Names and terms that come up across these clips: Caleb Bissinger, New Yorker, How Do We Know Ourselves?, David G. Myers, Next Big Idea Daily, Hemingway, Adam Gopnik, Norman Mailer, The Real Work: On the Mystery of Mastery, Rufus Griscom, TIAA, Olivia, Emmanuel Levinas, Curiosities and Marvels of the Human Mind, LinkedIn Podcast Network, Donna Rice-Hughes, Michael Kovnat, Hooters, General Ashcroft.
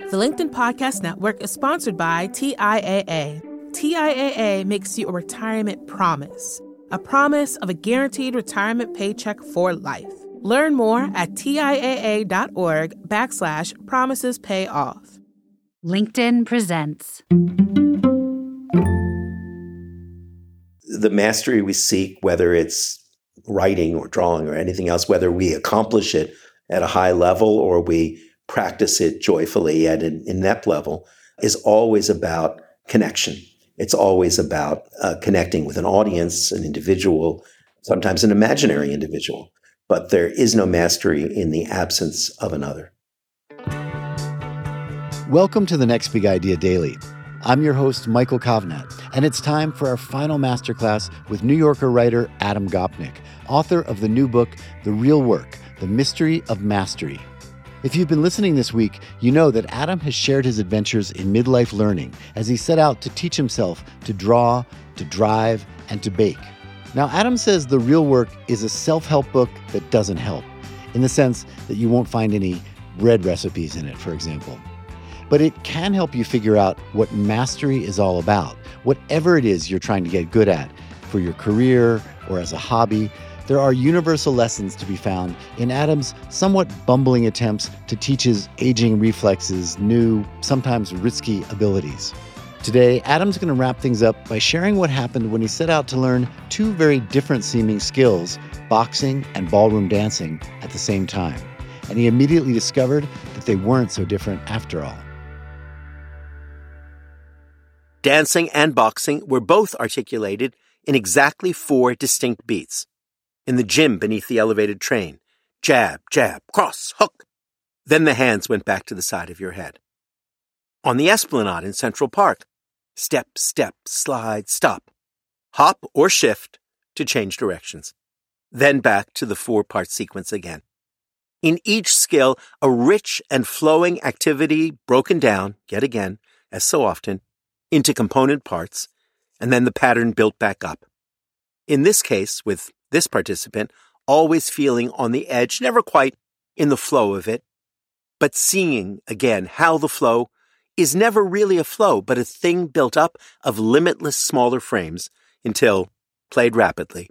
The LinkedIn Podcast Network is sponsored by TIAA. TIAA makes you a retirement promise, a promise of a guaranteed retirement paycheck for life. Learn more at TIAA.org/promisespayoff. LinkedIn presents. The mastery we seek, whether it's writing or drawing or anything else, whether we accomplish it at a high level or we practice it joyfully at an inept level, is always about connection. It's always about connecting with an audience, an individual, sometimes an imaginary individual. But there is no mastery in the absence of another. Welcome to the Next Big Idea Daily. I'm your host, Michael Kovnat, and it's time for our final masterclass with New Yorker writer Adam Gopnik, author of the new book, The Real Work: The Mystery of Mastery. If you've been listening this week, you know that Adam has shared his adventures in midlife learning as he set out to teach himself to draw, to drive, and to bake. Now, Adam says The Real Work is a self-help book that doesn't help, in the sense that you won't find any bread recipes in it, for example. But it can help you figure out what mastery is all about, whatever it is you're trying to get good at, for your career or as a hobby. There are universal lessons to be found in Adam's somewhat bumbling attempts to teach his aging reflexes new, sometimes risky abilities. Today, Adam's going to wrap things up by sharing what happened when he set out to learn two very different-seeming skills, boxing and ballroom dancing, at the same time. And he immediately discovered that they weren't so different after all. Dancing and boxing were both articulated in exactly 4 distinct beats. In the gym beneath the elevated train. Jab, jab, cross, hook. Then the hands went back to the side of your head. On the esplanade in Central Park. Step, step, slide, stop. Hop or shift to change directions. Then back to the 4-part sequence again. In each skill, a rich and flowing activity broken down, yet again, as so often, into component parts, and then the pattern built back up. In this case, with this participant, always feeling on the edge, never quite in the flow of it, but seeing again how the flow is never really a flow, but a thing built up of limitless smaller frames until, played rapidly,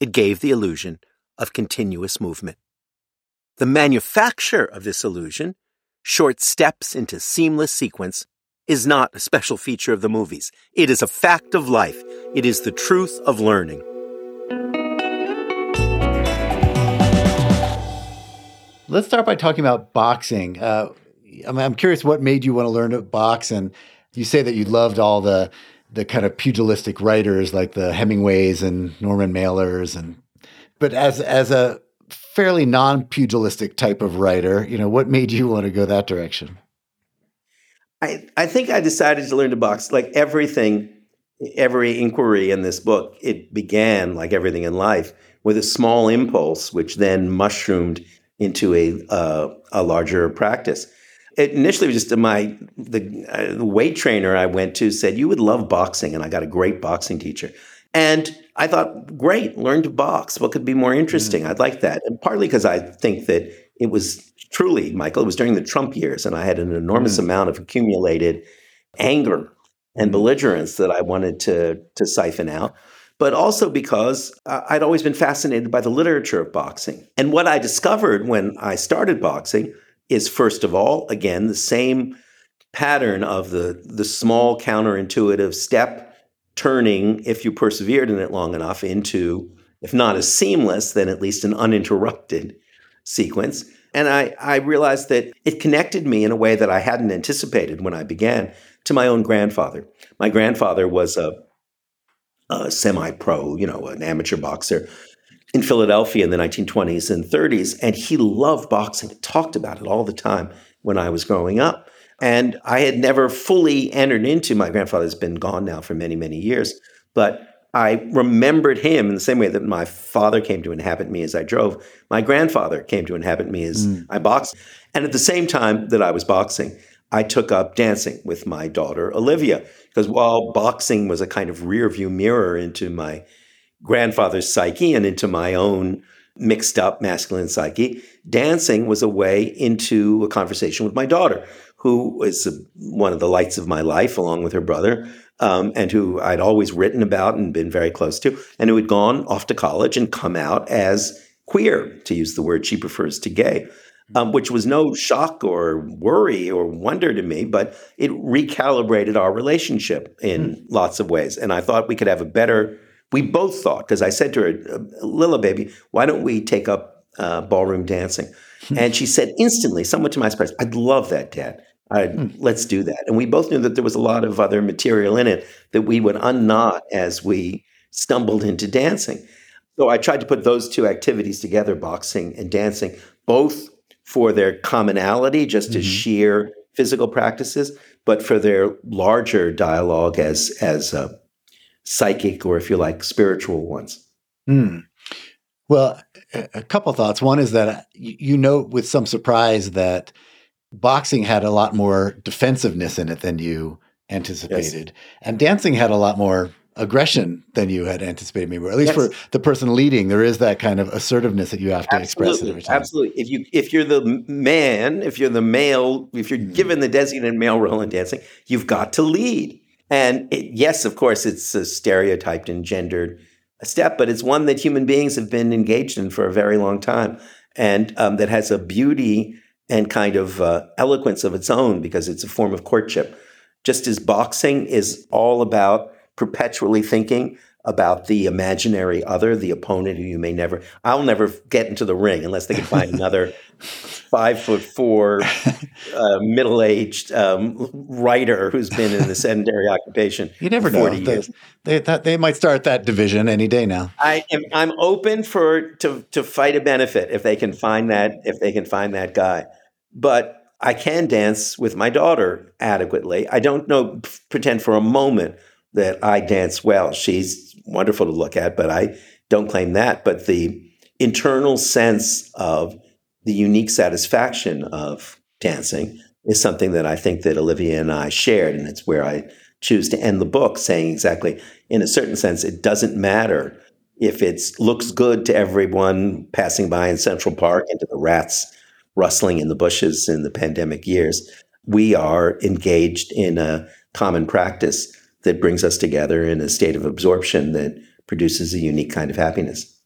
it gave the illusion of continuous movement. The manufacture of this illusion, short steps into seamless sequence, is not a special feature of the movies. It is a fact of life. It is the truth of learning. Let's start by talking about boxing. I'm curious what made you want to learn to box. And you say that you loved all the kind of pugilistic writers like the Hemingways and Norman Mailers. But as a fairly non-pugilistic type of writer, what made you want to go that direction? I think I decided to learn to box. Like everything, every inquiry in this book, it began, like everything in life, with a small impulse, which then mushroomed into a larger practice. It initially was just the weight trainer I went to said, you would love boxing, and I got a great boxing teacher. And I thought, great, learn to box. What could be more interesting? I'd like that. And partly because I think that it was truly, Michael, it was during the Trump years, and I had an enormous amount of accumulated anger and belligerence that I wanted to siphon out. But also because I'd always been fascinated by the literature of boxing. And what I discovered when I started boxing is, first of all, again, the same pattern of the small counterintuitive step turning, if you persevered in it long enough, into, if not a seamless, then at least an uninterrupted sequence. And I realized that it connected me in a way that I hadn't anticipated when I began to my own grandfather. My grandfather was a semi-pro, an amateur boxer in Philadelphia in the 1920s and 30s. And he loved boxing, talked about it all the time when I was growing up. And I had never fully entered into, my grandfather's been gone now for many, many years, but I remembered him in the same way that my father came to inhabit me as I drove. My grandfather came to inhabit me as I boxed. And at the same time that I was boxing, I took up dancing with my daughter, Olivia, because while boxing was a kind of rear-view mirror into my grandfather's psyche and into my own mixed-up masculine psyche, dancing was a way into a conversation with my daughter, who is one of the lights of my life, along with her brother, and who I'd always written about and been very close to, and who had gone off to college and come out as queer, to use the word she prefers to gay, which was no shock or worry or wonder to me, but it recalibrated our relationship in lots of ways. And I thought we could have a better, we both thought, because I said to her, Lilla, baby, why don't we take up ballroom dancing? And she said instantly, somewhat to my surprise, I'd love that, Dad. Let's do that. And we both knew that there was a lot of other material in it that we would unknot as we stumbled into dancing. So I tried to put those two activities together, boxing and dancing, both for their commonality, just as sheer physical practices, but for their larger dialogue as psychic or, if you like, spiritual ones. Well, a couple thoughts. One is that you note with some surprise that boxing had a lot more defensiveness in it than you anticipated. Yes. And dancing had a lot more aggression than you had anticipated, maybe, or at least for the person leading. There is that kind of assertiveness that you have to express every time. Absolutely. If you're the man, if you're the male, if you're given the designated male role in dancing, you've got to lead. And yes, of course, it's a stereotyped and gendered step, but it's one that human beings have been engaged in for a very long time, and that has a beauty and kind of eloquence of its own, because it's a form of courtship. Just as boxing is all about perpetually thinking about the imaginary other, the opponent who you may never, I'll never get into the ring unless they can find another 5'4", middle-aged writer who's been in the sedentary occupation. You never know. They might start that division any day now. I'm open to fight a benefit if they can find that guy. But I can dance with my daughter adequately. I don't pretend for a moment that I dance well. She's wonderful to look at, but I don't claim that. But the internal sense of the unique satisfaction of dancing is something that I think that Olivia and I shared, and it's where I choose to end the book, saying exactly, in a certain sense, it doesn't matter if it looks good to everyone passing by in Central Park and to the rats rustling in the bushes in the pandemic years. We are engaged in a common practice that brings us together in a state of absorption that produces a unique kind of happiness.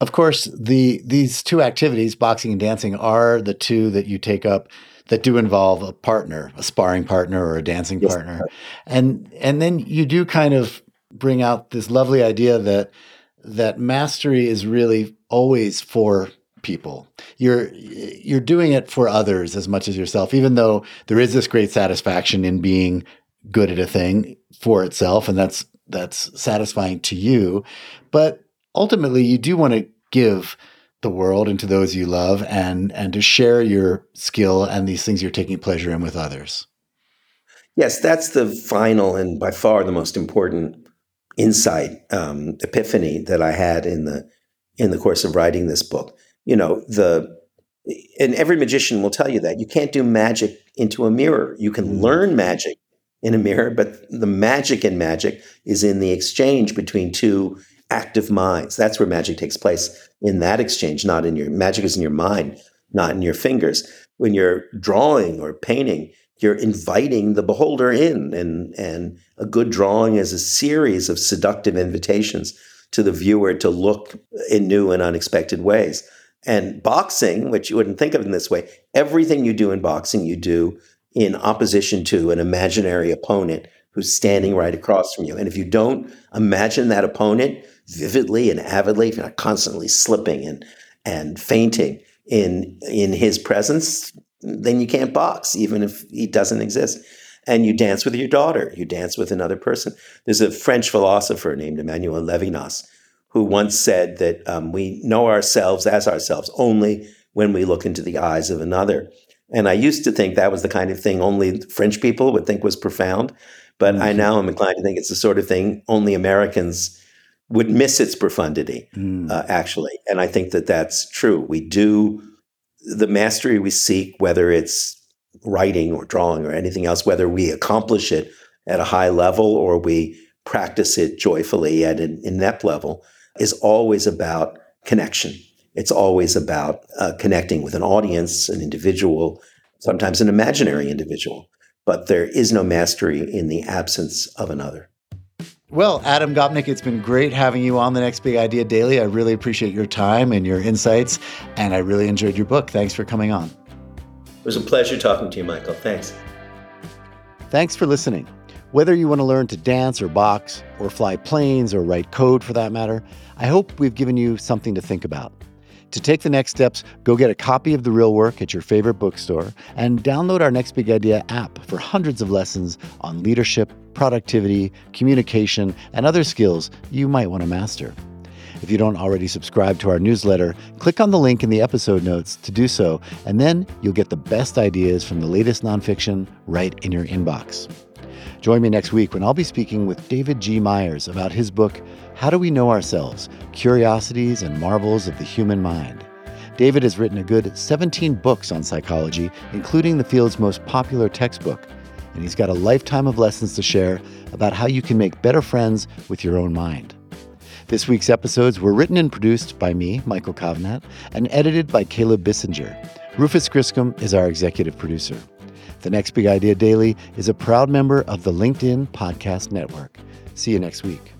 Of course, these two activities, boxing and dancing, are the two that you take up that do involve a partner, a sparring partner or a dancing partner. And then you do kind of bring out this lovely idea that mastery is really always for people. You're doing it for others as much as yourself, even though there is this great satisfaction in being good at a thing for itself, and that's satisfying to you. But ultimately, you do want to give the world and to those you love, and to share your skill and these things you're taking pleasure in with others. Yes, that's the final and by far the most important insight, epiphany that I had in the course of writing this book. And every magician will tell you that you can't do magic into a mirror. You can learn magic in a mirror, but the magic in magic is in the exchange between two active minds. That's where magic takes place, in that exchange, not in your, magic is in your mind, not in your fingers. When you're drawing or painting, you're inviting the beholder in, and a good drawing is a series of seductive invitations to the viewer to look in new and unexpected ways. And boxing, which you wouldn't think of in this way, everything you do in boxing, you do in opposition to an imaginary opponent who's standing right across from you. And if you don't imagine that opponent vividly and avidly, if you're not constantly slipping and fainting in his presence, then you can't box, even if he doesn't exist. And you dance with your daughter. You dance with another person. There's a French philosopher named Emmanuel Levinas who once said that we know ourselves as ourselves only when we look into the eyes of another. And I used to think that was the kind of thing only French people would think was profound, but I now am inclined to think it's the sort of thing only Americans would miss its profundity, actually. And I think that that's true. We do the mastery we seek, whether it's writing or drawing or anything else, whether we accomplish it at a high level or we practice it joyfully at an inept level, is always about connection. It's always about connecting with an audience, an individual, sometimes an imaginary individual, but there is no mastery in the absence of another. Well, Adam Gopnik, it's been great having you on the Next Big Idea Daily. I really appreciate your time and your insights, and I really enjoyed your book. Thanks for coming on. It was a pleasure talking to you, Michael. Thanks. Thanks for listening. Whether you want to learn to dance or box or fly planes or write code for that matter, I hope we've given you something to think about. To take the next steps, go get a copy of The Real Work at your favorite bookstore and download our Next Big Idea app for hundreds of lessons on leadership, productivity, communication, and other skills you might want to master. If you don't already subscribe to our newsletter, click on the link in the episode notes to do so, and then you'll get the best ideas from the latest nonfiction right in your inbox. Join me next week when I'll be speaking with David G. Myers about his book, How Do We Know Ourselves? Curiosities and Marvels of the Human Mind. David has written a good 17 books on psychology, including the field's most popular textbook. And he's got a lifetime of lessons to share about how you can make better friends with your own mind. This week's episodes were written and produced by me, Michael Kovnat, and edited by Caleb Bissinger. Rufus Griscom is our executive producer. The Next Big Idea Daily is a proud member of the LinkedIn Podcast Network. See you next week.